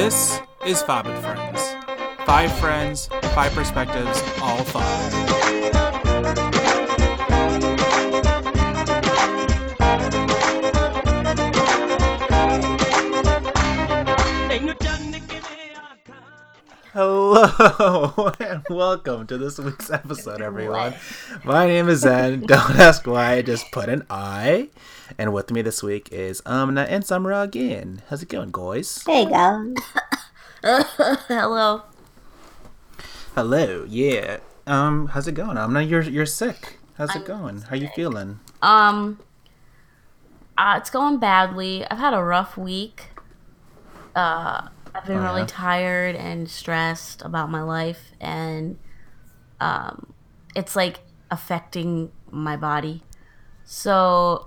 This is Fob and Friends. 5 friends, 5 perspectives, all fob. Hello and welcome to this week's episode, everyone. My name is Zen. Don't ask why, I just put an I. And with me this week is Umna and Samra again. How's it going, guys? Hey, guys. Hello. Hello. Yeah. How's it going, Umna? You're sick. How's it going? How you feeling? It's going badly. I've had a rough week. I've been really tired and stressed about my life, and it's like affecting my body. So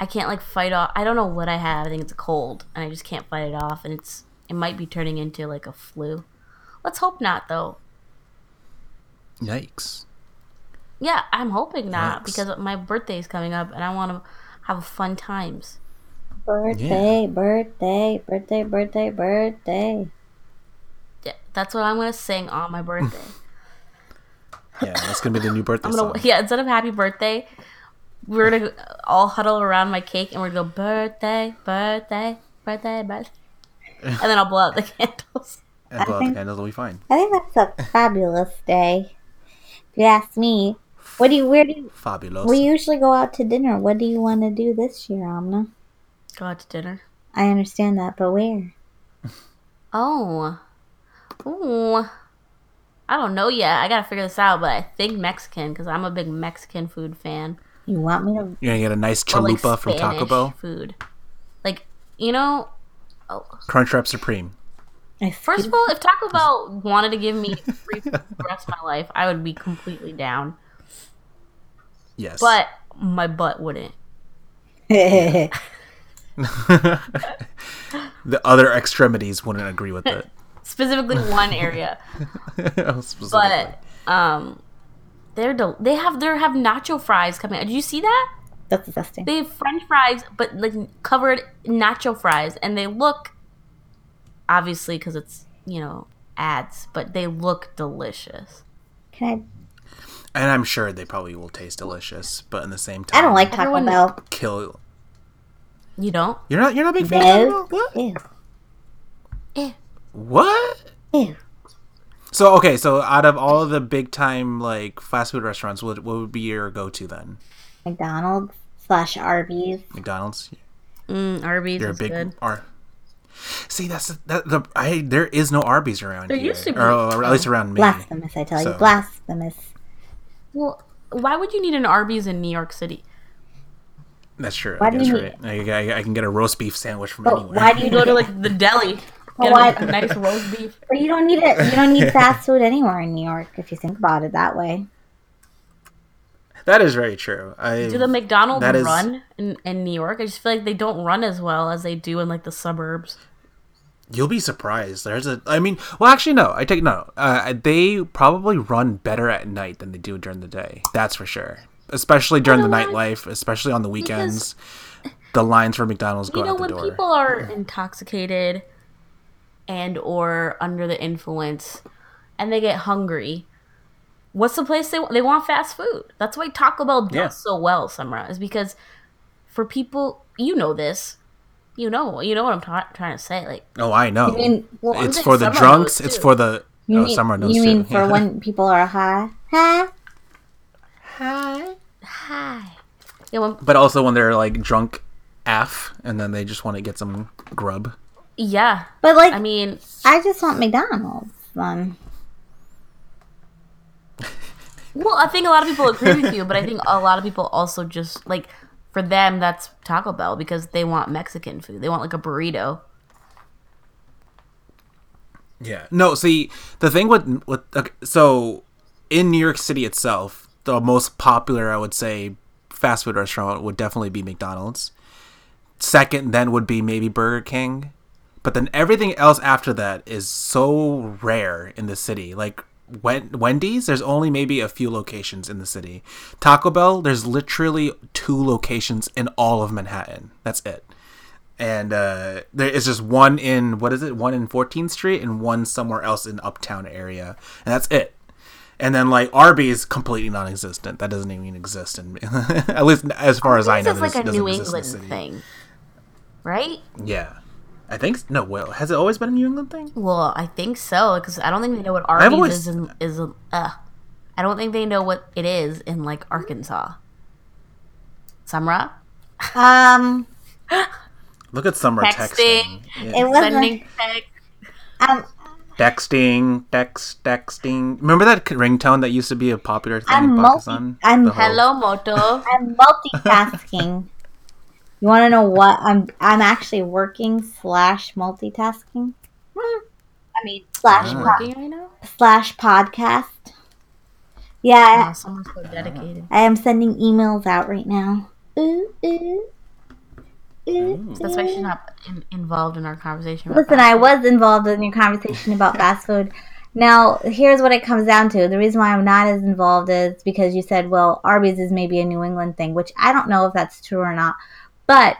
I can't like fight off. I don't know what I have. I think it's a cold, and I just can't fight it off. And it might be turning into like a flu. Let's hope not, though. Yikes. Yeah, I'm hoping not because my birthday is coming up, and I want to have fun times. Birthday. Yeah, that's what I'm gonna sing on my birthday. Yeah, that's gonna be the new birthday song. Yeah, instead of happy birthday, we're gonna all huddle around my cake and we're gonna go birthday, and then I'll blow out the candles. We'll be fine. I think that's a fabulous day. If you ask me, Fabulous. We usually go out to dinner. What do you want to do this year, Omna? Go out to dinner. I understand that, but where? I don't know yet. I gotta figure this out, but I think Mexican, because I'm a big Mexican food fan. You want me to? You're gonna get a nice chalupa from Taco Bell. Food, Crunchwrap Supreme. First of all, if Taco Bell wanted to give me free food for the rest of my life, I would be completely down. Yes, but my butt wouldn't. The other extremities wouldn't agree with it. Specifically one area. But they have nacho fries coming out. Did you see that? That's disgusting. They have French fries, but like covered in nacho fries, and they look, obviously because it's ads, but they look delicious. Okay. And I'm sure they probably will taste delicious, but in the same time, I don't like Taco Bell. You don't? You're not a big fan of Taco Bell? What? Ew. What? Ew. So out of all of the big time fast food restaurants, what would be your go to then? McDonald's/Arby's. McDonald's. Arby's is good. See, there is no Arby's around here. There used to be, or at least around me. Blasphemous, I tell you, blasphemous. Well, why would you need an Arby's in New York City? That's true. I can get a roast beef sandwich from anywhere. Why do you go to the deli? Get a nice roast beef. But you don't need it. You don't need fast food anywhere in New York if you think about it that way. That is very true. Do the McDonald's run in New York? I just feel like they don't run as well as they do in the suburbs. You'll be surprised. They probably run better at night than they do during the day. That's for sure. Especially during the nightlife, especially on the weekends, the lines for McDonald's go out the door. When people are intoxicated and or under the influence and they get hungry, what's the place they want? They want fast food. That's why Taco Bell does so well, Samra, is because for people, this. You know what I'm trying to say. Oh, I know. You mean, it's for the drunks. It's for the... Samra knows too. You mean for when people are high? Hi. Yeah, but also when they're drunk AF and then they just want to get some grub. Yeah. But I just want McDonald's then. Well, I think a lot of people agree with you, but I think a lot of people also just for them that's Taco Bell because they want Mexican food. They want a burrito. Yeah. No, see, the thing so in New York City itself, the most popular, I would say, fast food restaurant would definitely be McDonald's. Second, then would be maybe Burger King. But then everything else after that is so rare in the city. Wendy's, there's only maybe a few locations in the city. Taco Bell, there's literally 2 locations in all of Manhattan. That's it. And there is just one in, what is it? One in 14th Street and one somewhere else in Uptown area. And that's it. And then, like, Arby's is completely non-existent. That doesn't even exist. At least as far as I know. It's like a New England thing, right? Yeah. I think, no, well, has it always been a New England thing? Well, I think so, because I don't think they know what Arby's is. I don't think they know what it is in, like, Arkansas. Samra? Look at Samra texting. Yeah. It wasn't sending text. Texting. Remember that ringtone that used to be a popular thing in Pakistan? Hello, Moto. I'm multitasking. You want to know what? I'm actually working / multitasking. I mean, working right now? / podcast. Yeah. Wow, someone's so dedicated. I am sending emails out right now. Ooh. That's why she's not involved in our conversation. Listen, I was involved in your conversation about fast food. Now, here's what it comes down to. The reason why I'm not as involved is because you said, well, Arby's is maybe a New England thing, which I don't know if that's true or not. But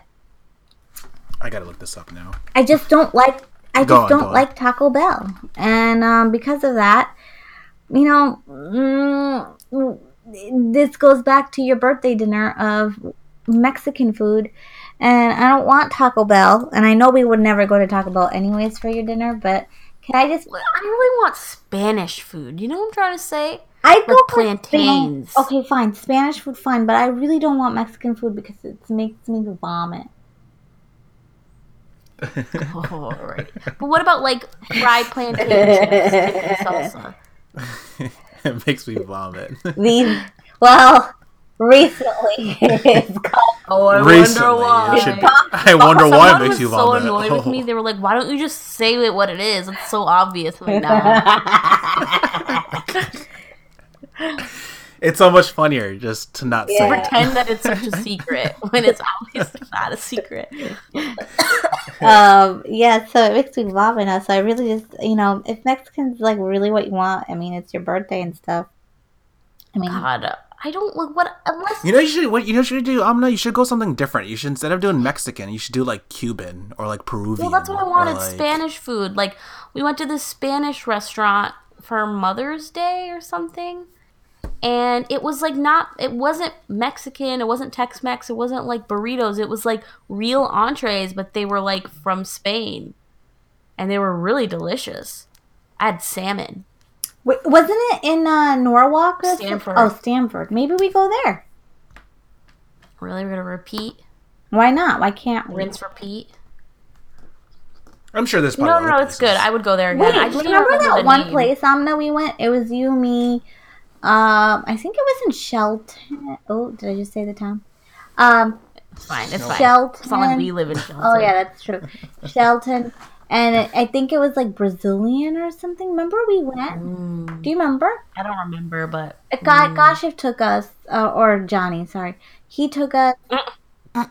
I gotta look this up now. I just don't like Taco Bell, and because of that, you know, this goes back to your birthday dinner of Mexican food. And I don't want Taco Bell, and I know we would never go to Taco Bell anyways for your dinner, but can I just... I really want Spanish food. You know what I'm trying to say? I go for plantains. Okay, fine. Spanish food, fine, but I really don't want Mexican food because it makes me vomit. All right. But what about, like, fried plantains and salsa? It makes me vomit. Recently, it's called. Oh, I wonder why it makes you vomit. Someone was so annoyed with me. They were like, "Why don't you just say what it is? It's so obvious." I'm like, nah. It's so much funnier just to not say. Pretend that it's such a secret when it's obviously not a secret. So it makes me vomit now. So I really just, you know, if Mexicans like really what you want, I mean, it's your birthday and stuff. I mean, God. I don't look what unless you know you should do Umna, you should go something different. You should, instead of doing Mexican, you should do like Cuban or like Peruvian. Well, that's what I wanted, like... Spanish food. Like we went to this Spanish restaurant for Mother's Day or something, and it was like it wasn't Mexican, it wasn't Tex-Mex, it wasn't like burritos, it was like real entrees, but they were like from Spain, and they were really delicious. I had salmon. Wait, wasn't it in Norwalk? Stanford. Oh, Stanford. Maybe we go there. Really? We're going to repeat? Why not? Why can't we? Rinse, repeat? I'm sure there's probably no, it's good. I would go there again. Wait, remember that one place, Amna, we went? It was you, me. I think it was in Shelton. Oh, did I just say the town? It's fine. Shelton. It's not like we live in Shelton. Oh, yeah, that's true. Shelton. And I think it was like Brazilian or something. Remember we went? Do you remember? I don't remember, but... Gosh, took us, or Johnny, sorry. He took us, and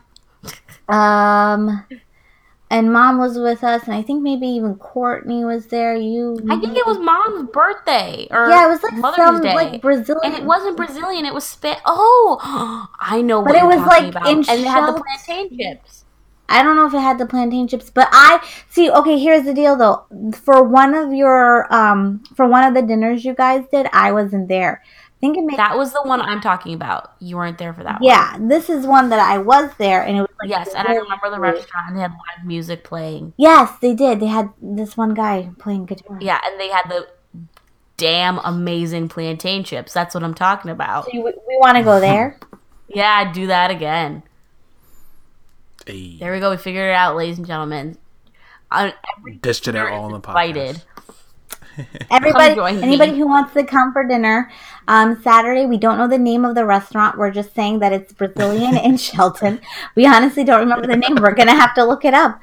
Mom was with us, and I think maybe even Courtney was there. I think it was Mom's birthday, or yeah, it was like Mother's Day. Like Brazilian. And it wasn't Brazilian, it was I know what you're talking about. But it was like... And it had the plantain chips. I don't know if it had the plantain chips, but here's the deal though. For one of your, for one of the dinners you guys did, I wasn't there. I think that was the one I'm talking about. You weren't there for that one. Yeah, this is one that I was there, and it was like... Yes, and I remember the restaurant, and they had live music playing. Yes, they did. They had this one guy playing guitar. Yeah, and they had the damn amazing plantain chips. That's what I'm talking about. So we want to go there? Yeah, do that again. Hey. There we go. We figured it out, ladies and gentlemen. Dished it out all in the podcast. Anybody who wants to come for dinner, Saturday, we don't know the name of the restaurant. We're just saying that it's Brazilian in Shelton. We honestly don't remember the name. We're going to have to look it up.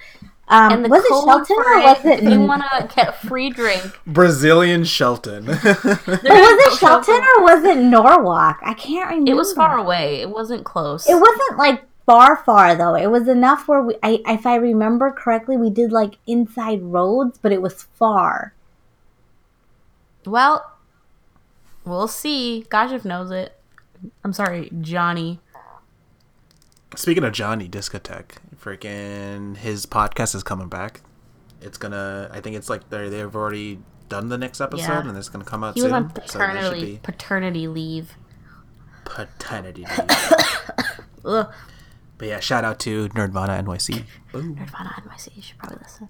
Was it Shelton or was it... You want to get free drink. Brazilian Shelton. But was it Shelton or was it Norwalk? I can't remember. It was far away. It wasn't close. It wasn't like... Far though. It was enough where if I remember correctly, we did like inside roads, but it was far. Well, we'll see. Gosh, if knows it. I'm sorry, Johnny. Speaking of Johnny Discotheque, freaking his podcast is coming back. It's gonna, I think it's like they've already done the next episode, yeah, and it's gonna come out soon. He was on paternity leave. Paternity leave. But yeah, shout out to Nerdvana NYC. Ooh. Nerdvana NYC, you should probably listen.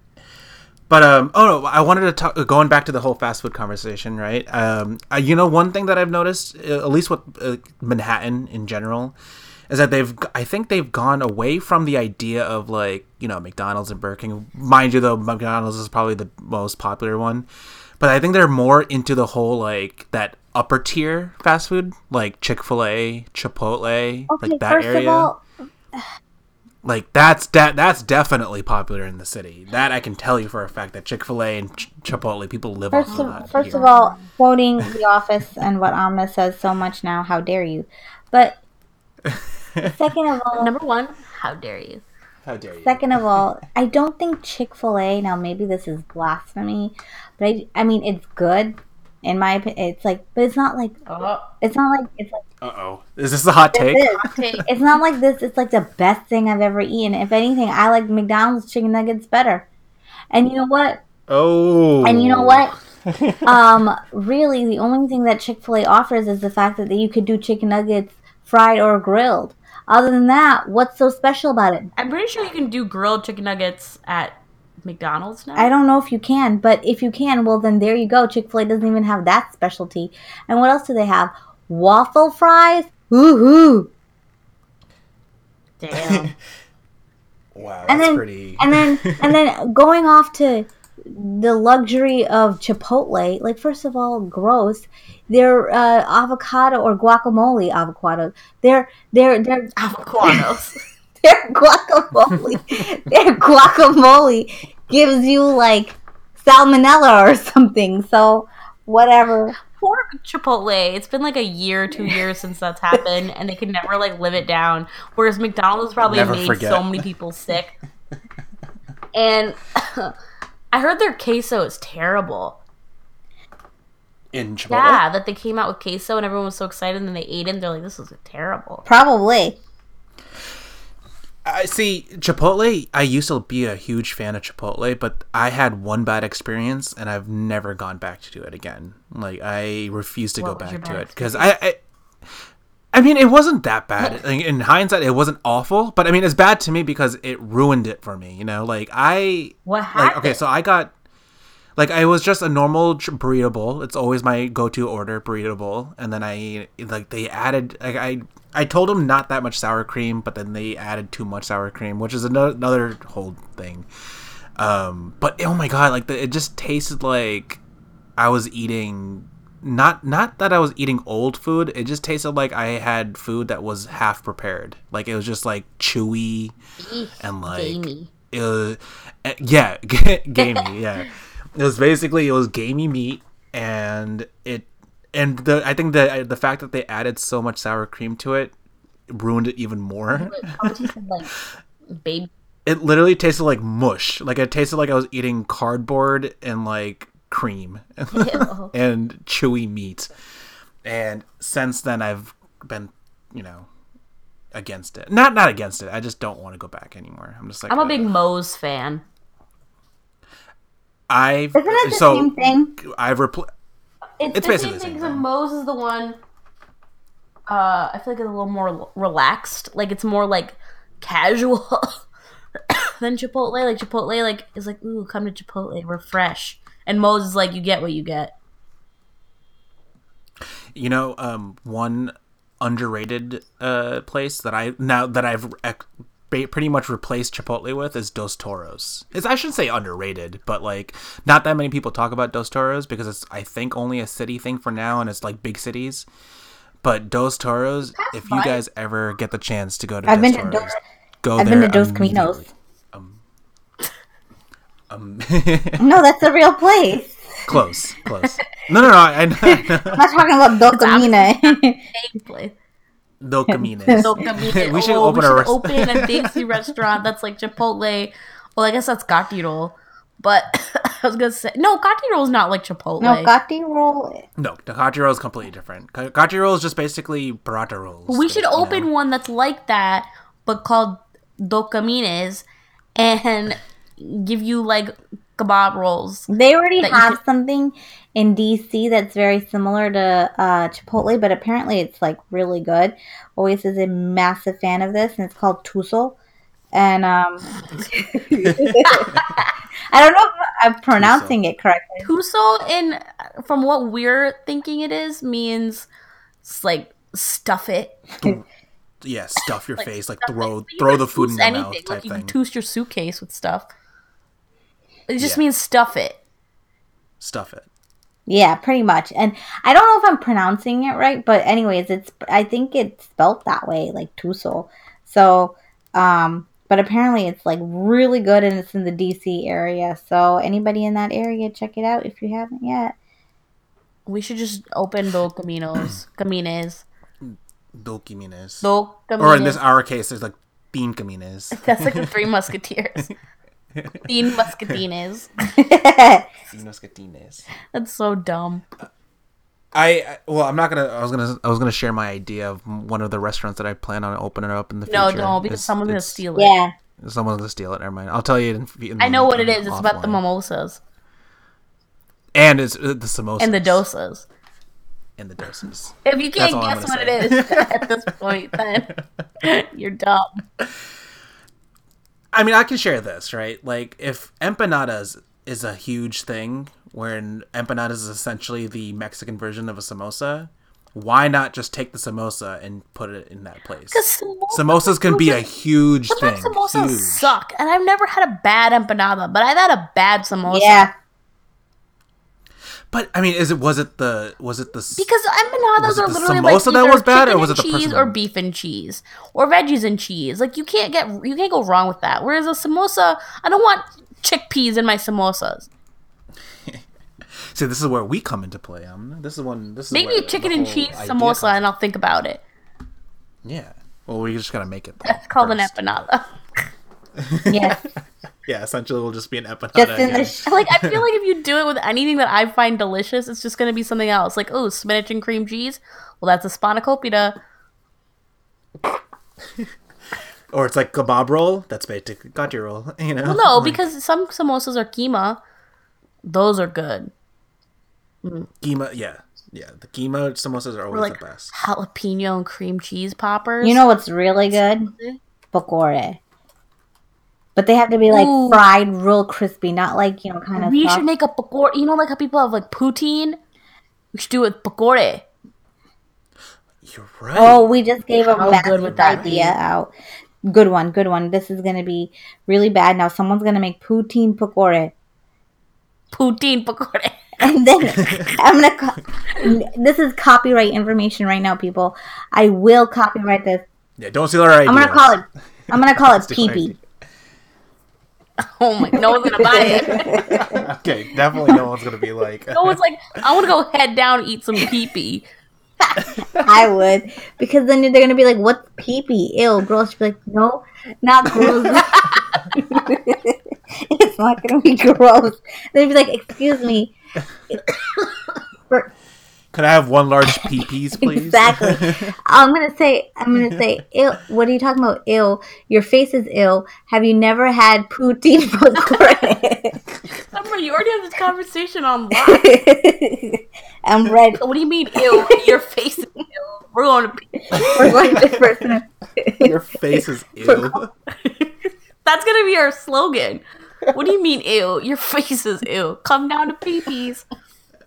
But I wanted to talk, going back to the whole fast food conversation, right? One thing that I've noticed, at least with Manhattan in general, is that I think they've gone away from the idea of McDonald's and Burger King. Mind you, though, McDonald's is probably the most popular one, but I think they're more into the whole that upper tier fast food, like Chick-fil-A, Chipotle, okay, like that first area. Of all, like that's definitely popular in the city. That I can tell you for a fact that Chick-fil-A and Chipotle people live off of that. First of all, quoting The Office and what Umna says so much now, how dare you? But second of all, number one, how dare you? How dare you? Second of all, I don't think Chick-fil-A. Now maybe this is blasphemy, but I mean it's good. In my opinion, it's not like is this a hot take? It's not like this. It's like the best thing I've ever eaten. If anything, I like McDonald's chicken nuggets better. And you know what? Oh. And you know what? Really, the only thing that Chick-fil-A offers is the fact that you could do chicken nuggets fried or grilled. Other than that, what's so special about it? I'm pretty sure you can do grilled chicken nuggets at McDonald's now? I don't know if you can, but if you can, well then there you go. Chick-fil-A doesn't even have that specialty. And what else do they have? Waffle fries? Woohoo! Damn. Wow, that's pretty. and then going off to the luxury of Chipotle, first of all, gross. Their avocado or guacamole avocados. They're avocados. Their guacamole gives you salmonella or something. So whatever. Poor Chipotle. It's been 1 year, 2 years since that's happened, and they can never live it down. Whereas McDonald's probably made so many people sick. And I heard their queso is terrible. In Chipotle? Yeah, that they came out with queso and everyone was so excited, and then they ate it. And they're like, "This is terrible." Probably. I see Chipotle. I used to be a huge fan of Chipotle, but I had one bad experience, and I've never gone back to it again. I refuse to go back to it because I mean, it wasn't that bad. In hindsight, it wasn't awful, but I mean, it's bad to me because it ruined it for me. You know, what happened? I got I was just a normal burrito bowl. It's always my go-to order, burrito bowl, and then I they added I told them not that much sour cream, but then they added too much sour cream, which is another whole thing. But oh my god, it just tasted like I was eating not that I was eating old food. It just tasted like I had food that was half prepared. It was just chewy and gamey. Yeah, gamey. Yeah, it was gamey meat, and it. And I think the fact that they added so much sour cream to it ruined it even more. It tasted baby. It literally tasted like mush. It tasted like I was eating cardboard and cream and chewy meat. And since then, I've been, against it. Not against it. I just don't want to go back anymore. I'm just I'm a big Moe's fan. Isn't that the same thing? It's basically the same thing because Moe's is the one. I feel it's a little more relaxed. It's more casual than Chipotle. Chipotle is ooh, come to Chipotle, we're fresh. And Moe's is you get what you get. One underrated place that pretty much replaced Chipotle with is Dos Toros. I shouldn't say underrated, but not that many people talk about Dos Toros because it's I think only a city thing for now, and it's big cities. But Dos Toros, if you guys ever get the chance to go to Dos Toros, go there. I've been to Dos Caminos. No, that's a real place. Close. No. I know. I'm not talking about Dos Caminos. No Caminos. We should open a fancy restaurant that's Chipotle. Well, I guess that's Gati Roll. But I was going to say, no, Gati Roll is not Chipotle. No, Gati Roll. No, the Gati Roll is completely different. Gati Roll is just basically burrata rolls. We should open one that's like that, but called Dos Caminos, and give you like kebab rolls. They already have something in DC that's very similar to Chipotle, but apparently it's like really good. Always is a massive fan of this, and it's called Tussl. And I don't know if I'm pronouncing it correctly. Tussl, in from what we're thinking it is, means like stuff it. Yeah, stuff your like face, like throw the food in your mouth type thing. You can toast your suitcase with stuff. It just means stuff it. Stuff it. Yeah, pretty much. And I don't know if I'm pronouncing it right, but anyways, I think it's spelt that way, like Tussl. So, but apparently it's like really good, and it's in the DC area. So anybody in that area, check it out if you haven't yet. We should just open Dos Caminos. Dos Caminos. Or in this our case, there's like Teen Caminos. That's like the Three Musketeers. Teen Muscatines. Teen Muscatines. That's so dumb. I was gonna share my idea of one of the restaurants that I plan on opening up in the future. No, don't, because someone's gonna steal it. Yeah. Someone's gonna steal it. Never mind. I'll tell you. I know what it is. It's about the mimosas. And it's the samosas. And the dosas. If you can't guess what it is at this point, then you're dumb. I mean, I can share this, right? Like, if empanadas is a huge thing, where empanadas is essentially the Mexican version of a samosa, why not just take the samosa and put it in that place? Because samosas can be a huge thing. Samosas suck, and I've never had a bad empanada, but I've had a bad samosa. Yeah. But I mean, was it the because empanadas are literally like chicken and cheese or beef and cheese or veggies and cheese. Like you can't go wrong with that. Whereas a samosa, I don't want chickpeas in my samosas. See, this is where we come into play. Maybe a chicken and cheese samosa, and I'll think about it. Yeah. Well, we just gotta make it. That's called an empanada. Yes. Yeah, essentially it'll just be an empanada. I feel like if you do it with anything that I find delicious, it's just going to be something else. Like, oh, spinach and cream cheese? Well, that's a spanakopita. Or it's like kebab roll? That's basically Gati Roll, you know? Well, no, because some samosas are kima. Those are good. Kima, yeah. Yeah, the kima samosas are always the best. Jalapeno and cream cheese poppers. You know what's really good? Picore. But they have to be, like, fried real crispy, not, like, you know, kind of We soft. Should make a pakora. You know, like, how people have, like, poutine? We should do it with pakora. You're right. Oh, we just gave a massive idea out. Good one. This is going to be really bad. Now someone's going to make poutine pakora. And then I'm going to... this is copyright information right now, people. I will copyright this. Yeah, don't steal our idea. I'm going to call it pee-pee. Oh my! No one's gonna buy it. Okay, definitely no one's gonna be like. No one's like, I want to go head down, eat some pee-pee. I would, because then they're gonna be like, "What's pee-pee? Ew, gross." She'd be like, "No, not gross." It's not gonna be gross. They'd be like, "Excuse me." Could I have one large pee-pees, please? Exactly. I'm gonna say, ill. What are you talking about? Ill. Your face is ill. Have you never had poutine pakora? Somebody, you already had this conversation online. I'm red. What do you mean ill? Your face is ill. We're going to person. Your face is ill. That's gonna be our slogan. What do you mean ill? Your face is ill. Come down to pee-pees.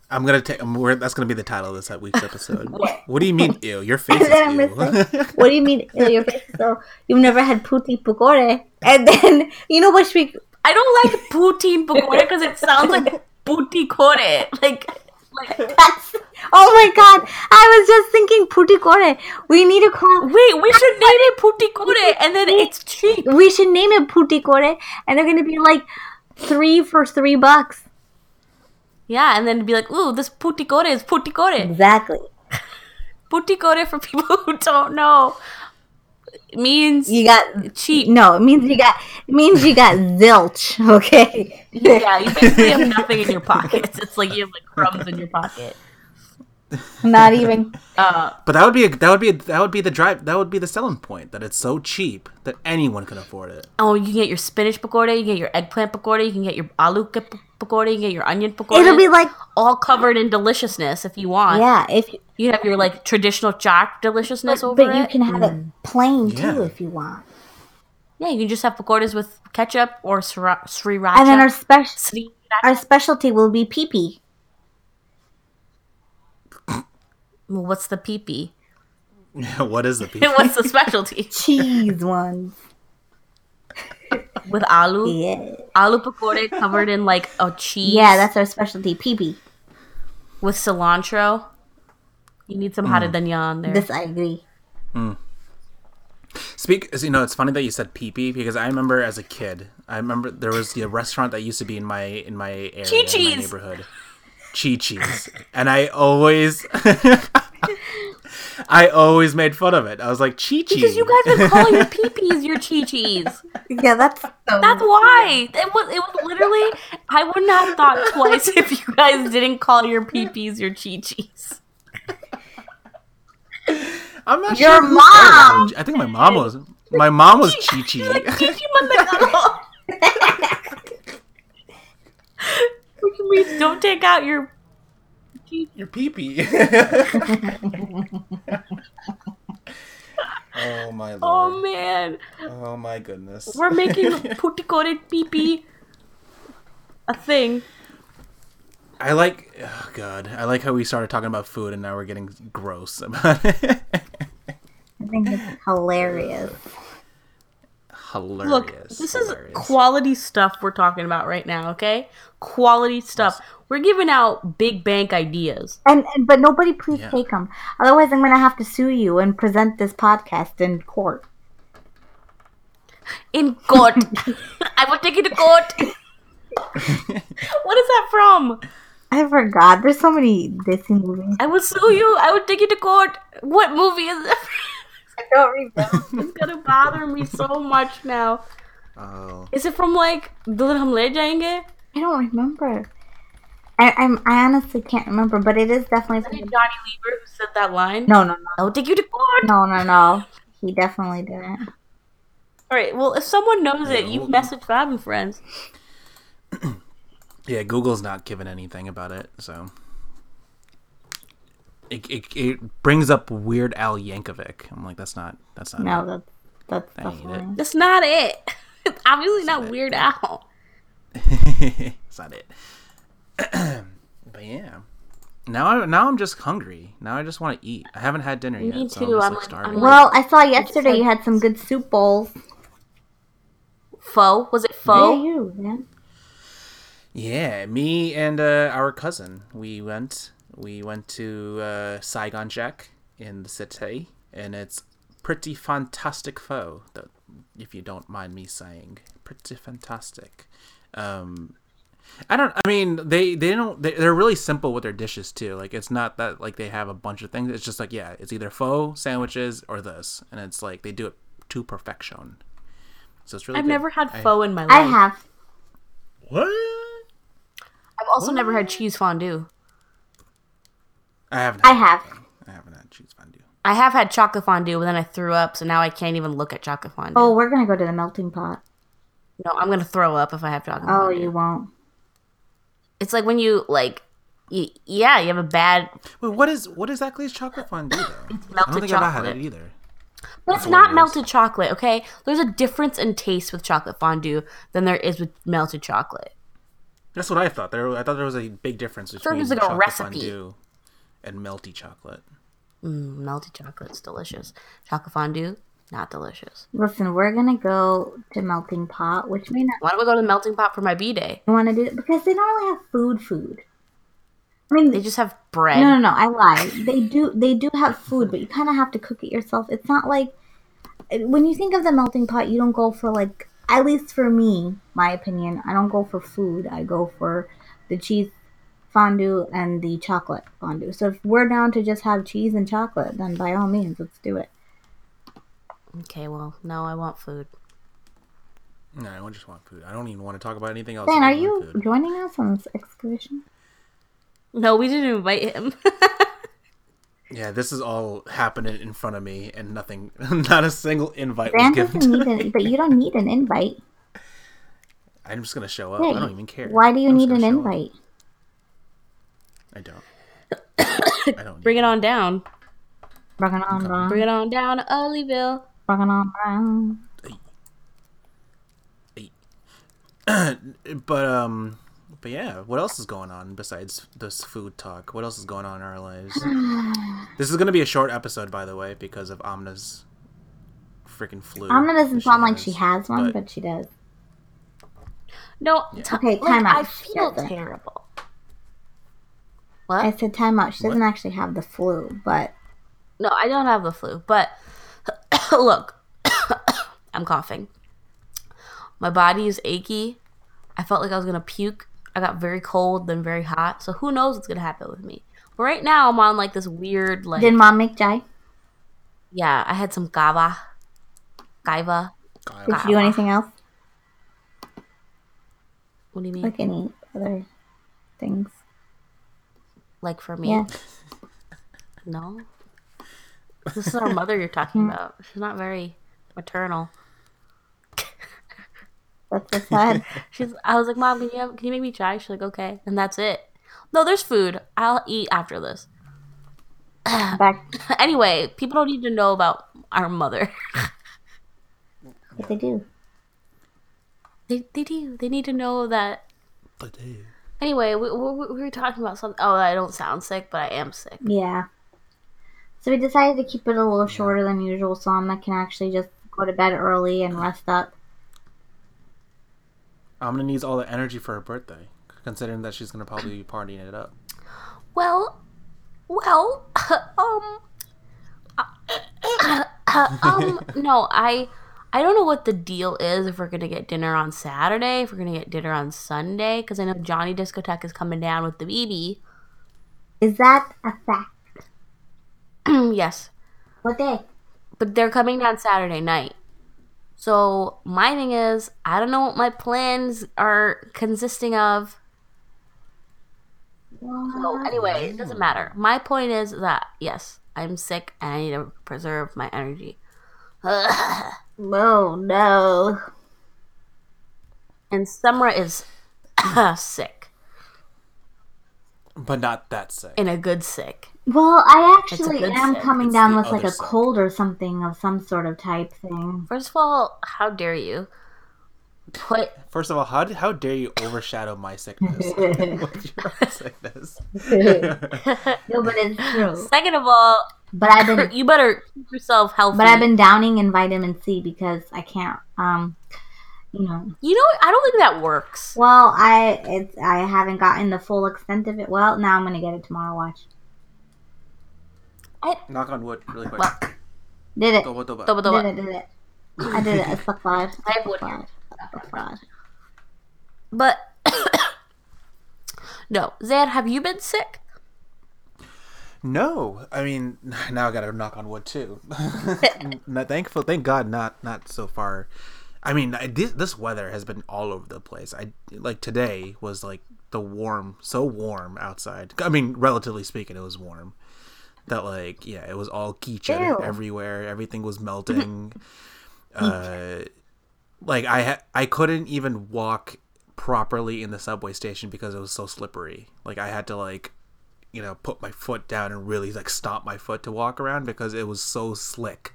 I'm gonna take. That's gonna be the title of this week's episode. What do you mean, ew? Your face is ill. What do you mean, ew? Your face is ill. You've never had poutine pakora, and then you know what? I don't like poutine pakora because it sounds like booty-core. Like that's. Oh my god! I was just thinking poutine. We need to call. Wait, we should name it poutine, and then it's cheap. We should name it poutine, and they're gonna be like $3 for $3. Yeah, and then be like, ooh, this picore is picore. Exactly. Picore, for people who don't know, means you got cheap. No, it means you got zilch, okay? Yeah, you basically have nothing in your pockets. It's like you have like crumbs in your pocket. Not even. But that would be the selling point, that it's so cheap that anyone can afford it. Oh, you can get your spinach pakora, you can get your eggplant pakora, you can get your alu pakora, you can get your onion pakora. It'll be like all covered in deliciousness if you want. Yeah, if you have your like traditional chaat deliciousness over it. But you can have it plain too if you want. Yeah, you can just have pakoras with ketchup or sriracha. And then our specialty will be pee-pee. Well, what's the pee-pee? What is the pee-pee? What's the specialty? Cheese ones. With alu? Yeah. Alu pakora covered in, like, a cheese. Yeah, that's our specialty, pee-pee. With cilantro. You need some hara dhania on there. This, I agree. Mm. It's funny that you said pee-pee, because I remember as a kid, there was a restaurant that used to be in my area, Chi Chi's. In my neighborhood. Chi Chi's. And I always made fun of it. I was like, Chi Chi's. Because you guys would call your pee-pees your Chi Chi's. Yeah, that's why. It was literally, I would not have thought twice if you guys didn't call your pee-pees your Chi Chi's. I'm not sure. Your mom. I think my mom was Chi Chi. Please don't take out your pee pee. Oh my lord. Oh man. Oh my goodness. We're making puticoated pee pee a thing. I like how we started talking about food and now we're getting gross about it. I think it's hilarious. Look, this is quality stuff we're talking about right now, okay? Quality stuff. Yes. We're giving out big bank ideas. But nobody please take them. Otherwise, I'm going to have to sue you and present this podcast in court. In court. I will take you to court. What is that from? I forgot. There's so many Disney movies. I will sue you. I will take you to court. What movie is that? I don't remember. It's gonna bother me so much now. Oh. Is it from like Dil Hum Le Jayenge? I don't remember. I honestly can't remember, but it is definitely. Isn't it Johnny Weaver who said that line? No. I will take you to court. No. He definitely didn't. All right. Well, if someone knows it, you message Fab and Friends. Yeah, Google's not given anything about it, so it brings up Weird Al Yankovic. I'm like, that's not it. No, that's not it. That's not it. It's obviously not Weird Al. It's not it. But yeah, now I'm just hungry. Now I just want to eat. I haven't had dinner yet. Me too. So I'm starving. Well, I saw yesterday you had some good soup bowls. Pho? Was it pho? Yeah, you. Yeah. Yeah, me and our cousin, we went to Saigon Jack in the city, and it's pretty fantastic pho, if you don't mind me saying. Pretty fantastic. They're really simple with their dishes too. Like, it's not that like they have a bunch of things. It's just like, yeah, it's either pho, sandwiches, or this, and it's like they do it to perfection. So it's really I've never had pho in my life. I have. What? I've also never had cheese fondue. I haven't had cheese fondue. I have had chocolate fondue, but then I threw up, so now I can't even look at chocolate fondue. Oh, we're going to go to the melting pot. No, I'm going to throw up if I have chocolate fondue. Oh, you won't. It's like when you, like, you have a bad... Wait, what exactly is chocolate fondue, though? It's melted chocolate. I don't think I've had it either. But it's not melted chocolate, okay? There's a difference in taste with chocolate fondue than there is with melted chocolate. That's what I thought. I thought there was a big difference between chocolate fondue and melty chocolate. Melty chocolate's delicious. Chocolate fondue, not delicious. Listen, we're gonna go to Melting Pot, which may not. Why don't we go to Melting Pot for my B-Day? You want to do it because they don't really have food. I mean, they just have bread. No, I lied. They do have food, but you kind of have to cook it yourself. It's not like when you think of the Melting Pot, you don't go for like. At least for me, my opinion, I don't go for food. I go for the cheese fondue and the chocolate fondue. So if we're down to just have cheese and chocolate, then by all means, let's do it. Okay, well, no, I want food. No, I just want food. I don't even want to talk about anything else. Then, are you joining us on this excursion? No, we didn't invite him. Yeah, this is all happening in front of me, and nothing, not a single invite Brand was given to me. But you don't need an invite. I'm just gonna show up. Wait, I don't even care. Why do you need an invite? I don't. I don't. Bring it on down. Bring it on down. Bring it on down to Oliveville. Bring it on down. But yeah, what else is going on besides this food talk? What else is going on in our lives? This is going to be a short episode, by the way, because of Umna's freaking flu. Umna doesn't sound like she has one, but she does. No, yeah. Okay, time out. I feel terrible. What? I said time out. She doesn't actually have the flu, but... No, I don't have the flu, but... Look, I'm coughing. My body is achy. I felt like I was going to puke. I got very cold, then very hot. So who knows what's going to happen with me. But right now, I'm on, like, this weird, like... Did Mom make chai? Yeah, I had some kahwa. Did you do anything else? What do you mean? Like any other things? Like for me? Yeah. No? This is our mother you're talking about. She's not very maternal. That's what's sad. I was like, Mom, can you make me chai? She's like, okay, and that's it. No, there's food. I'll eat after this. Anyway, people don't need to know about our mother. But they do. They do. They need to know that. But they do. Anyway, we were talking about something. Oh, I don't sound sick, but I am sick. Yeah. So we decided to keep it a little shorter than usual, so I can actually just go to bed early and rest up. Umna needs all the energy for her birthday, considering that she's going to probably be partying it up. No, I don't know what the deal is, if we're going to get dinner on Saturday, if we're going to get dinner on Sunday, because I know Johnny Discotheque is coming down with the BB. Is that a fact? Yes. What day? But they're coming down Saturday night. So my thing is, I don't know what my plans are consisting of. So anyway, it doesn't matter. My point is that, yes, I'm sick and I need to preserve my energy. Ugh. Oh, no. And Samra is sick. But not that sick. In a good sick. Well, I actually am coming down with like a cold or something of some sort of type thing. First of all, how dare you? First of all, how dare you overshadow my sickness with your sickness? No, but it's true. Second of all, but you better keep yourself healthy. But I've been downing in vitamin C because I can't, You know, I don't think that works. Well, I haven't gotten the full extent of it. Well, now I'm going to get it tomorrow. Watch. Knock on wood, really quick. Well, did it. Did it. I did it. I have wood. But, no. Zan, have you been sick? No. I mean, now I gotta knock on wood, too. Thank God, not so far. I mean, this weather has been all over the place. Today was, so warm outside. I mean, relatively speaking, it was warm. That it was all kitchen everywhere. Everything was melting. I couldn't even walk properly in the subway station because it was so slippery. Like I had to put my foot down and really stomp my foot to walk around because it was so slick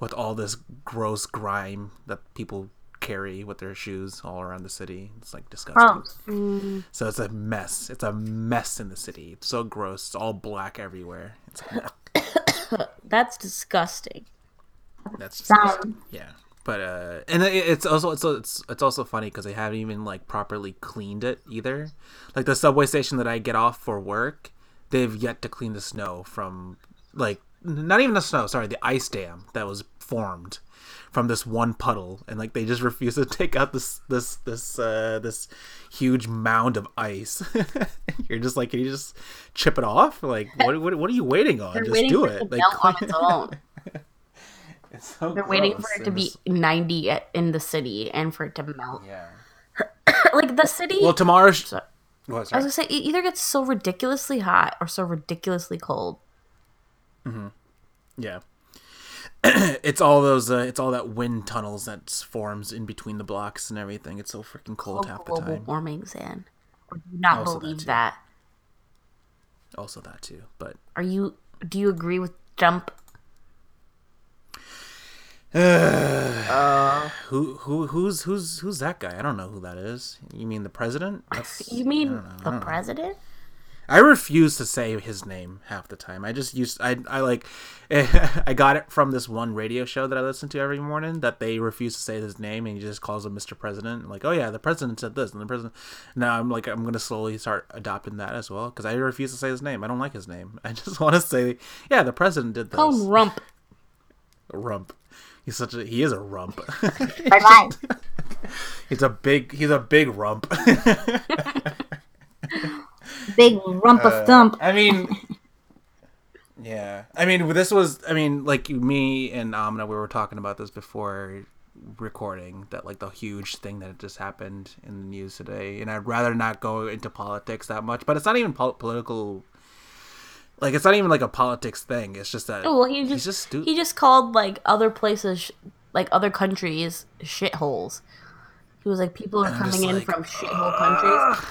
with all this gross grime that people carry with their shoes all around the city. It's disgusting. So it's a mess. It's a mess in the city. It's so gross. It's all black everywhere. It's that's disgusting. That's disgusting. Yeah, but and it's also funny because they haven't even properly cleaned it either. Like the subway station that I get off for work, they've yet to clean the snow from not even the snow. Sorry, the ice dam that was formed from this one puddle, and they just refuse to take out this huge mound of ice. You're just can you just chip it off? What are you waiting on? Just do it. On its own. It's so they're gross. Waiting for it to be 90 in the city and for it to melt. Yeah. The city. Well, tomorrow. I was gonna say it either gets so ridiculously hot or so ridiculously cold. Mm-hmm. Yeah. It's all those, it's all that wind tunnels that forms in between the blocks and everything. It's so freaking cold half the time. Global warming, Zan. Or do you not believe that? Also that too, but... Do you agree with Jump? Who's that guy? I don't know who that is. You mean the president? You mean the president? I refuse to say his name half the time. I just used... I got it from this one radio show that I listen to every morning, that they refuse to say his name and he just calls him Mr. President. I'm like, oh yeah, the president said this and the president... Now I'm like, I'm going to slowly start adopting that as well, because I refuse to say his name. I don't like his name. I just want to say, yeah, the president did this. Call him Rump. Rump. He is a rump. Bye-bye. He's a big rump. Big rump of thump. I mean, yeah. I mean, this was, I mean, like, me and Amna, we were talking about this before recording, that, like, the huge thing that just happened in the news today. And I'd rather not go into politics that much, but it's not even political. Like, it's not even like a politics thing. It's just that he just called, like, other places, like, other countries shitholes. He was like, people are coming in, like, from shithole countries.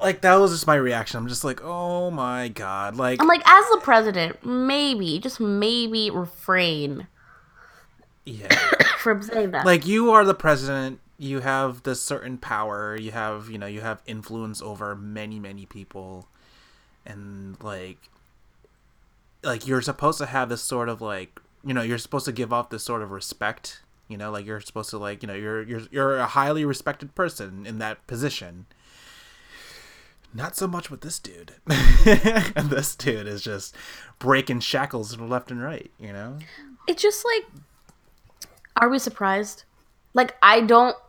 Like, that was just my reaction. I'm just like, oh my god. Like, I'm like, as the president, maybe, just maybe refrain. Yeah. From saying that. Like, you are the president. You have this certain power. You have, you know, you have influence over many, many people. And, like, you're supposed to have this sort of, like, you know, you're supposed to give off this sort of respect, you know, like, you're supposed to, like, you know, you're a highly respected person in that position. Not so much with this dude. And this dude is just breaking shackles left and right, you know? It's just, like, are we surprised? Like, I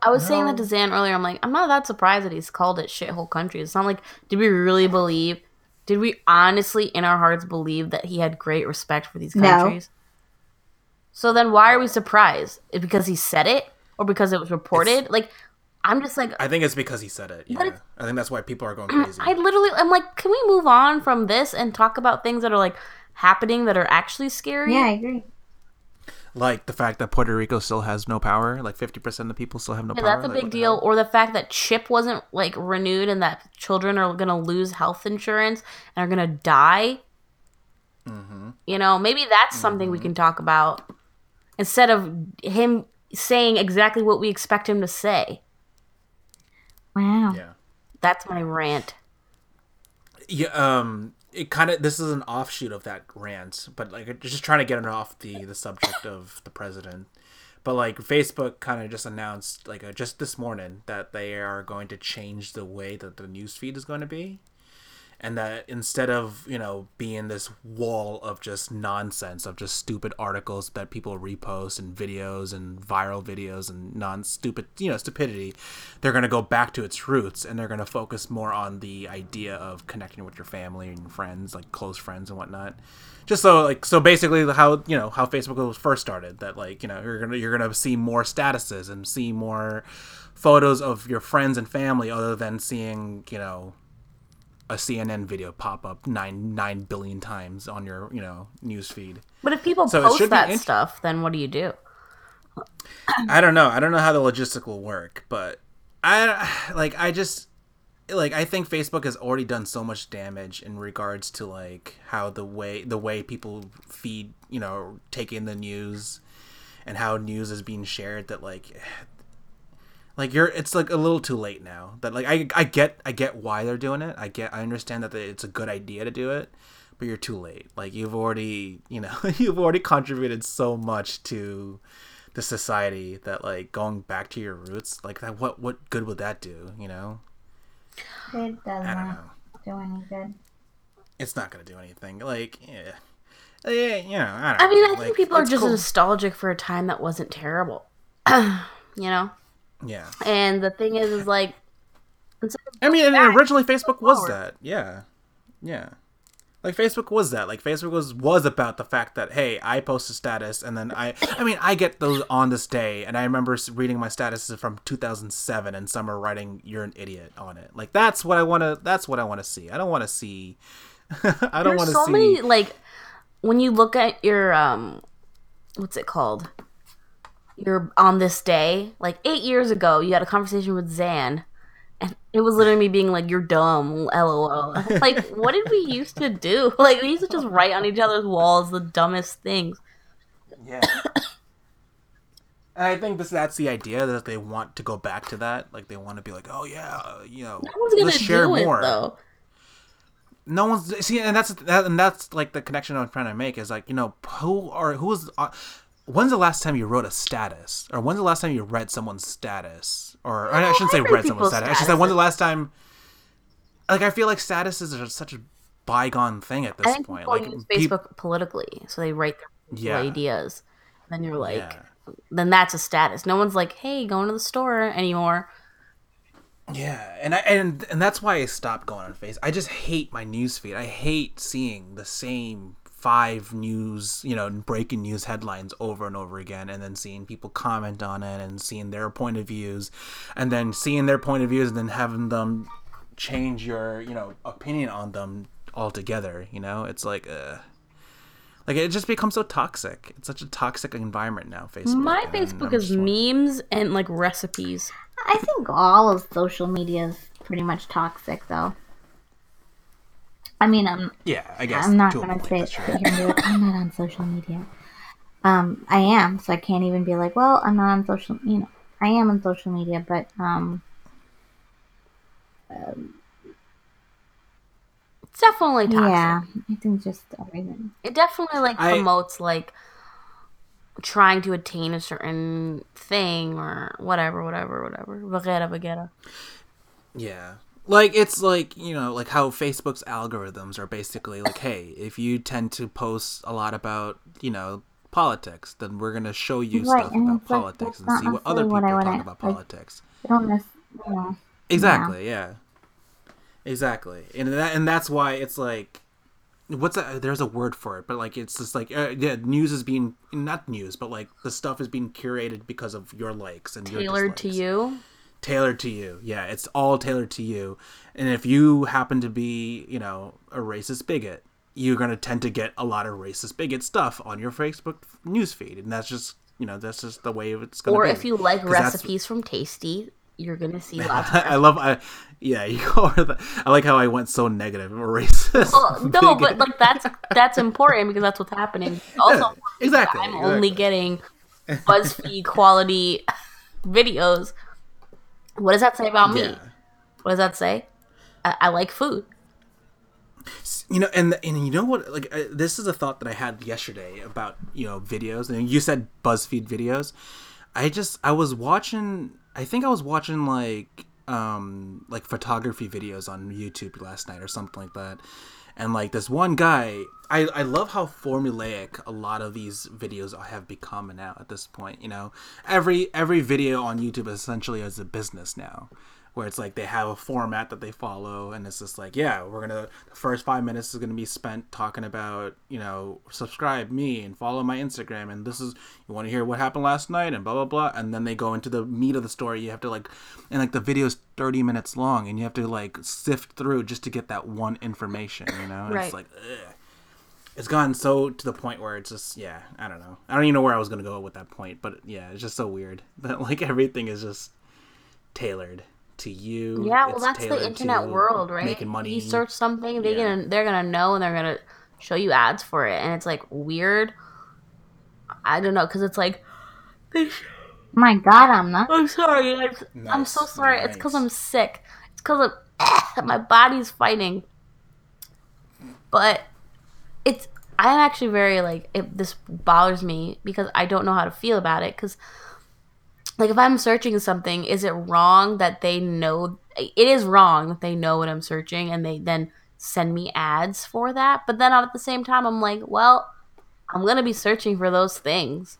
was saying that to Zan earlier. I'm like, I'm not that surprised that he's called it shithole country. It's not like, did we really believe... Did we honestly, in our hearts, believe that he had great respect for these countries? No. So then why are we surprised? Is it because he said it? Or because it was reported? I'm just like... I think it's because he said it. Yeah. I think that's why people are going crazy. I'm like, can we move on from this and talk about things that are, like, happening that are actually scary? Yeah, I agree. Like, the fact that Puerto Rico still has no power? Like, 50% of the people still have no power? Yeah, that's a big deal. Or the fact that CHIP wasn't, like, renewed, and that children are going to lose health insurance and are going to die. Mm-hmm. You know, maybe that's something we can talk about instead of him saying exactly what we expect him to say. Wow. Yeah. That's my rant. Yeah, It kind of, this is an offshoot of that rant, but, like, just trying to get it off the subject of the president. But, like, Facebook kind of just announced, like, just this morning, that they are going to change the way that the newsfeed is going to be. And that instead of, you know, being this wall of just nonsense, of just stupid articles that people repost and videos and viral videos and stupidity, they're going to go back to its roots, and they're going to focus more on the idea of connecting with your family and friends, like close friends and whatnot. Just so, like, so basically how Facebook was first started, that, like, you know, you're going to see more statuses and see more photos of your friends and family, other than seeing, you know, a CNN video pop up 9 billion times on your, you know, newsfeed. But if people post that stuff, then what do you do? I don't know. I don't know how the logistics will work, but I think Facebook has already done so much damage in regards to, like, how the way people feed, you know, take in the news and how news is being shared, that, like, it's like a little too late now. That, like, I get why they're doing it. I understand that it's a good idea to do it, but you're too late. Like, you've already contributed so much to the society that, like, going back to your roots, like, that what good would that do? You know, it doesn't do any good. It's not gonna do anything. Like, yeah, you know, I don't know. I mean, I think people are just nostalgic for a time that wasn't terrible. You know. Yeah. And the thing is like... I mean, and originally Facebook was that. Yeah. Yeah. Like, Facebook was that. Like, Facebook was about the fact that, hey, I post a status, and then I mean, I get those on this day, and I remember reading my statuses from 2007, and some are writing, you're an idiot, on it. Like, that's what I want to see. I don't want to see I don't want to see. Many, like, when you look at your, what's it called? You're on this day, like 8 years ago, you had a conversation with Zan, and it was literally me being like, "You're dumb, lol." Like, what did we used to do? Like, we used to just write on each other's walls the dumbest things. Yeah. And I think that's the idea, that they want to go back to that. Like, they want to be like, "Oh yeah, you know, let's share more." Though. No one's see, and that's like the connection I'm trying to make is like, you know, who's. When's the last time you wrote a status? Or when's the last time you read someone's status? Or I shouldn't say read someone's status. I should say, when's the last time... Like, I feel like statuses are such a bygone thing at this point. Like, use Facebook politically, so they write their ideas. And then you're like... Yeah. Then that's a status. No one's like, hey, going to the store anymore. Yeah, and that's why I stopped going on Facebook. I just hate my newsfeed. I hate seeing the same... 5 news, you know, breaking news headlines over and over again, and then seeing people comment on it and seeing their point of views, and then having them change your, you know, opinion on them altogether. You know, it's like, it just becomes so toxic. It's such a toxic environment now, Facebook. My Facebook is memes and like recipes. I think all of social media is pretty much toxic, though. I mean, I guess I'm not going to say I'm not on social media. I am, so I can't even be like, well, I'm not on social, you know, I am on social media, but, it's definitely toxic. Yeah, I think just everything. It definitely, like, promotes, like, trying to attain a certain thing or whatever. Baguera. Yeah. Like, it's like, you know, like how Facebook's algorithms are basically like, hey, if you tend to post a lot about, you know, politics, then we're going to show you stuff about politics and see what other people talk about politics. Exactly, yeah. Exactly. And that's why it's like, what's that? There's a word for it, but like, it's just like, news is being, not news, but like the stuff is being curated because of your likes and your dislikes. Tailored to you. Tailored to you, yeah. It's all tailored to you, and if you happen to be, you know, a racist bigot, you're gonna tend to get a lot of racist bigot stuff on your Facebook newsfeed, and that's just, you know, that's just the way it's gonna be. Or if you like recipes from Tasty, you're gonna see lots of. I like how I went so negative and racist. Well, no, but like that's important because that's what's happening. Also, exactly. I'm only getting BuzzFeed quality videos. What does that say about me? What does that say? I like food. You know, and you know what? Like, this is a thought that I had yesterday about, you know, videos. And you said BuzzFeed videos. I was watching like photography videos on YouTube last night or something like that. And like this one guy, I love how formulaic a lot of these videos have become now at this point. You know, every video on YouTube essentially is a business now, where it's like they have a format that they follow, and it's just like, yeah, the first 5 minutes is gonna be spent talking about, you know, subscribe me and follow my Instagram, and this is, you want to hear what happened last night and blah blah blah, and then they go into the meat of the story. You have to the video's 30 minutes long, and you have to like sift through just to get that one information. You know, right. It's like, ugh. It's gone so to the point where it's just, yeah, I don't know. I don't even know where I was going to go with that point, but yeah, it's just so weird that like everything is just tailored to you. Yeah, well, that's the internet world, right? Making money. You search something, they're going to know, and they're going to show you ads for it. And it's like weird. I don't know, because it's like, my God, I'm sorry. I'm so sorry. Nice. It's because I'm sick. It's because my body's fighting. But... I'm actually very, like, this bothers me because I don't know how to feel about it. Because, like, if I'm searching something, is it wrong that they know? It is wrong that they know what I'm searching and they then send me ads for that. But then at the same time, I'm like, well, I'm going to be searching for those things.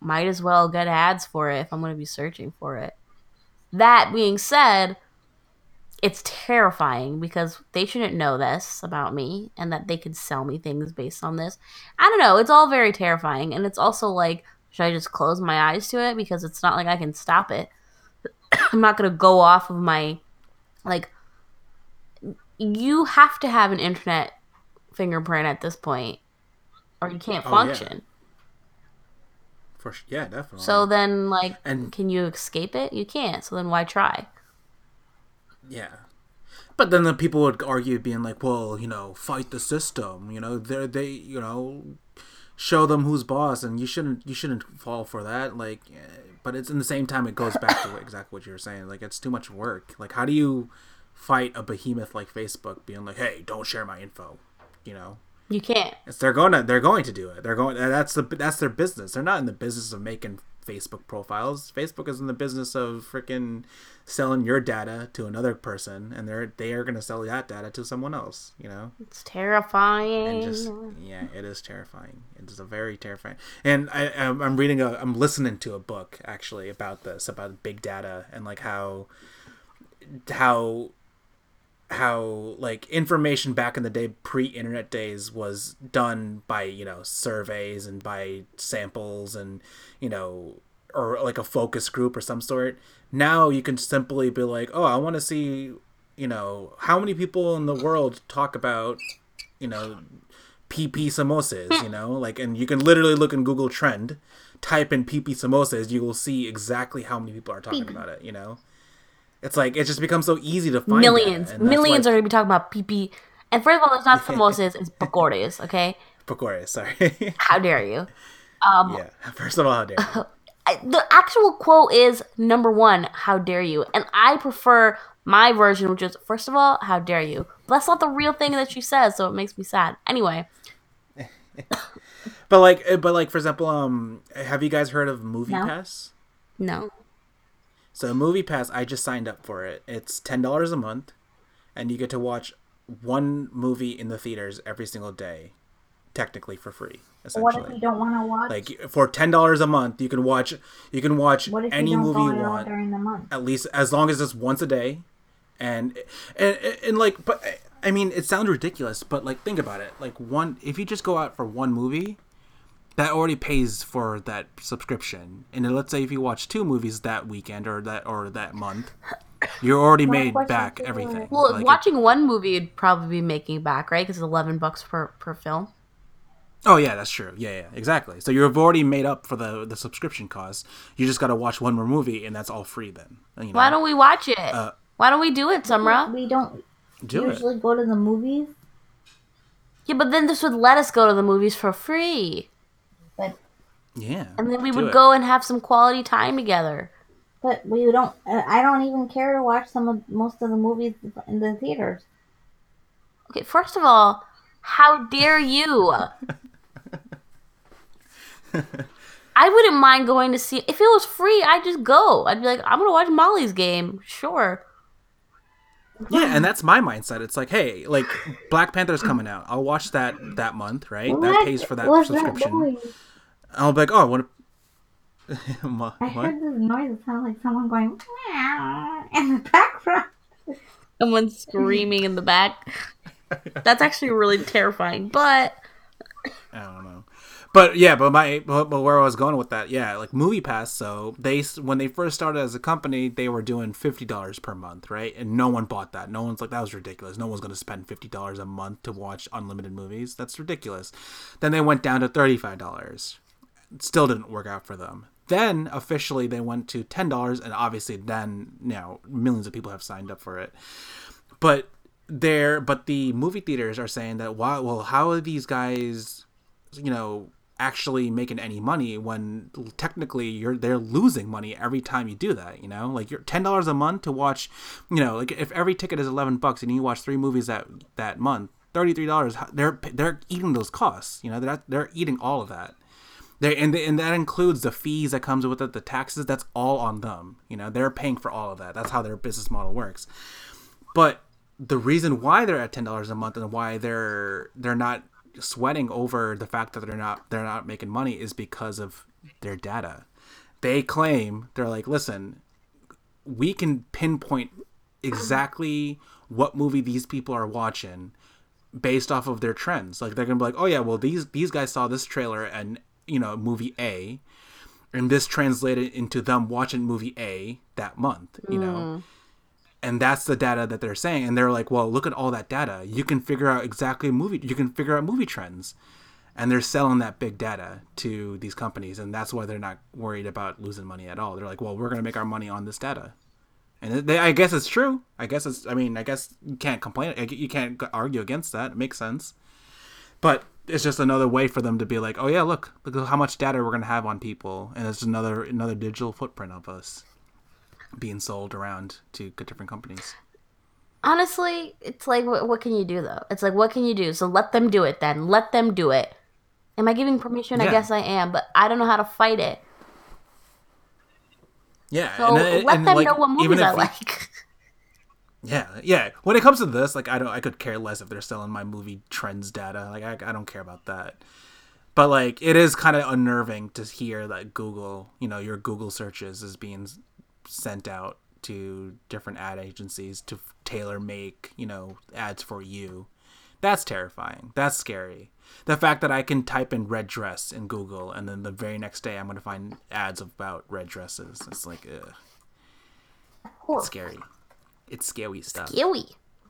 Might as well get ads for it if I'm going to be searching for it. That being said... It's terrifying because they shouldn't know this about me and that they could sell me things based on this. I don't know. It's all very terrifying. And it's also like, should I just close my eyes to it? Because it's not like I can stop it. I'm not going to go off of my, like, you have to have an internet fingerprint at this point, or you can't function. Yeah. Yeah, definitely. So then, like, can you escape it? You can't. So then why try? Yeah. But then the people would argue, being like, well, you know, fight the system. You know, they you know, show them who's boss, and you shouldn't fall for that. Like, but it's in the same time, it goes back to exactly what you were saying. Like, it's too much work. Like, how do you fight a behemoth like Facebook being like, hey, don't share my info? You know, you can't. It's, they're going to do it. They're going. That's their business. They're not in the business of making Facebook profiles. Facebook is in the business of freaking selling your data to another person, and they are going to sell that data to someone else. You know, it's terrifying. And it is terrifying. It is a very terrifying. And I'm listening to a book actually about big data and like how like information back in the day, pre-internet days, was done by, you know, surveys and by samples and, you know, or like a focus group or some sort. Now you can simply be like, oh, I want to see, you know, how many people in the world talk about, you know, PP samosas, you know, like, and you can literally look in Google Trend, type in PP samosas, you will see exactly how many people are talking about it, you know. It's like, it just becomes so easy to find. Millions are going to be talking about PP. And first of all, it's not samosas, it's pakores, okay? Pakores, sorry. How dare you? First of all, how dare you? The actual quote is, number one, how dare you? And I prefer my version, which is, first of all, how dare you? But that's not the real thing that she says, so it makes me sad. Anyway. But like, for example, have you guys heard of MoviePass? No. So MoviePass, I just signed up for it. It's $10 a month, and you get to watch one movie in the theaters every single day, technically for free. Essentially. What if you don't want to watch? Like, for $10 a month, you can watch any movie you want during the month. At least as long as it's once a day, and like, but I mean, it sounds ridiculous, but like, think about it. Like, if you just go out for one movie, that already pays for that subscription. And then let's say if you watch two movies that weekend or that month, you're already made back everything. Well, like, watching one movie would probably be making back, right? Because it's $11 per film. Oh, yeah, that's true. Yeah, exactly. So you've already made up for the subscription cost. You just got to watch one more movie, and that's all free then. You know? Why don't we watch it? Why don't we do it, Samra? We don't usually go to the movies. Yeah, but then this would let us go to the movies for free. Yeah. And then we would go and have some quality time together. But we don't. I don't even care to watch most of the movies in the theaters. Okay, first of all, how dare you? I wouldn't mind going to see. If it was free, I'd just go. I'd be like, I'm going to watch Molly's game. Sure. Yeah, and that's my mindset. It's like, hey, like, Black Panther's coming out. I'll watch that month, right? What? That pays for that subscription. I'll be like, oh, what? What? I heard this noise. It sounded like someone going meow in the background. Someone screaming in the back. That's actually really terrifying. But I don't know. But yeah, but where I was going with that, yeah, like MoviePass. So when they first started as a company, they were doing $50 per month, right? And no one bought that. No one's like, that was ridiculous. No one's going to spend $50 a month to watch unlimited movies. That's ridiculous. Then they went down to $35. Still didn't work out for them. Then officially they went to $10, and obviously then now millions of people have signed up for it. But the movie theaters are saying that, wow, well, how are these guys, you know, actually making any money when technically they're losing money every time you do that, you know? Like, you're $10 a month to watch, you know, like if every ticket is $11 and you watch three movies that month, $33, they're eating those costs, you know? They're eating all of that. And that includes the fees that comes with it, the taxes. That's all on them. You know, they're paying for all of that. That's how their business model works. But the reason why they're at $10 a month and why they're not sweating over the fact that they're not making money is because of their data. They claim, they're like, listen, we can pinpoint exactly what movie these people are watching based off of their trends. Like, they're gonna be like, oh yeah, well these guys saw this trailer and, you know, movie A, and this translated into them watching movie A that month, you know. And that's the data that they're saying. And they're like, well, look at all that data. You can figure out exactly you can figure out movie trends. And they're selling that big data to these companies. And that's why they're not worried about losing money at all. They're like, well, we're going to make our money on this data. And they, I guess it's true. I guess you can't complain. You can't argue against that. It makes sense. But it's just another way for them to be like, oh, yeah, look how much data we're going to have on people. And it's another digital footprint of us being sold around to different companies. Honestly, it's like, what can you do, though? It's like, what can you do? So let them do it, then. Let them do it. Am I giving permission? Yeah. I guess I am, but I don't know how to fight it. Yeah. So let them know what movies I like. Yeah. When it comes to this, like, I could care less if they're selling my movie trends data. Like, I don't care about that. But, like, it is kind of unnerving to hear that Google, your Google searches is being sent out to different ad agencies to tailor make, ads for you. That's terrifying. That's scary. The fact that I can type in red dress in Google and then the very next day I'm going to find ads about red dresses. It's like, ugh. It's scary. It's scary stuff. Scary.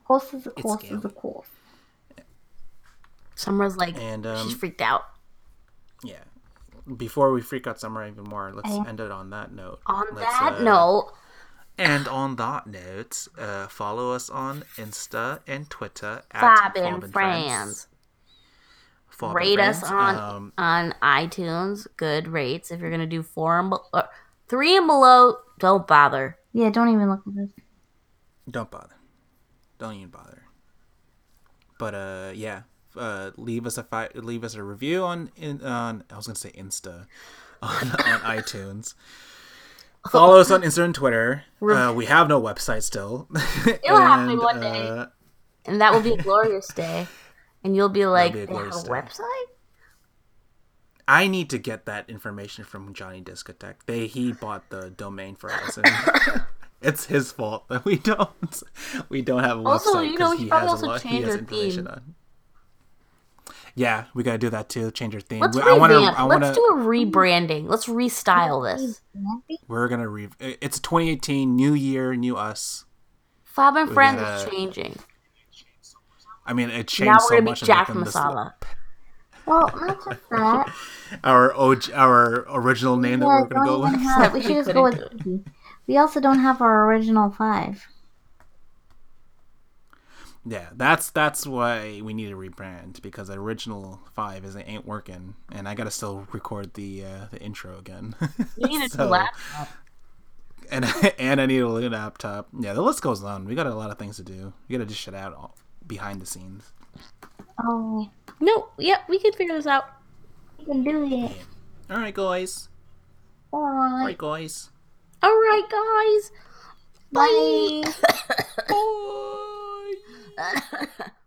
Horse is a course. Samra's like, and, she's freaked out. Yeah. Before we freak out Samra even more, let's end it on that note. And on that note, follow us on Insta and Twitter at Bob and Friends. Rate us on iTunes. Good rates. If you're going to do 3 and below, don't bother. Yeah, don't even look at this. Don't bother. Don't even bother. But, yeah. Leave us a review on I was gonna say Insta on iTunes. Follow us on Instagram and Twitter. We have no website still. It'll happen one day, and that will be a glorious day. And you'll be like, they have a website. I need to get that information from Johnny Discotheque. He bought the domain for us. And it's his fault that we don't have a website. Also, he probably also changed our theme. Yeah, we gotta do that too. Change your theme. Let's do a rebranding. Let's restyle this. We're gonna It's 2018, new year, new us. Fab and Friends is changing. I mean, it changed. Now we're gonna be Jack Masala. Well, not just that. Our original name that we're gonna go with. We should just go with. We also don't have our original 5. Yeah, that's why we need a rebrand, because the original 5 ain't working, and I gotta still record the intro again. You need a new laptop, and I need a new laptop. Yeah, the list goes on. We got a lot of things to do. We gotta dish it out all behind the scenes. Oh no! Yeah, we can figure this out. We can do it. Yeah. All right, guys. Bye. Bye.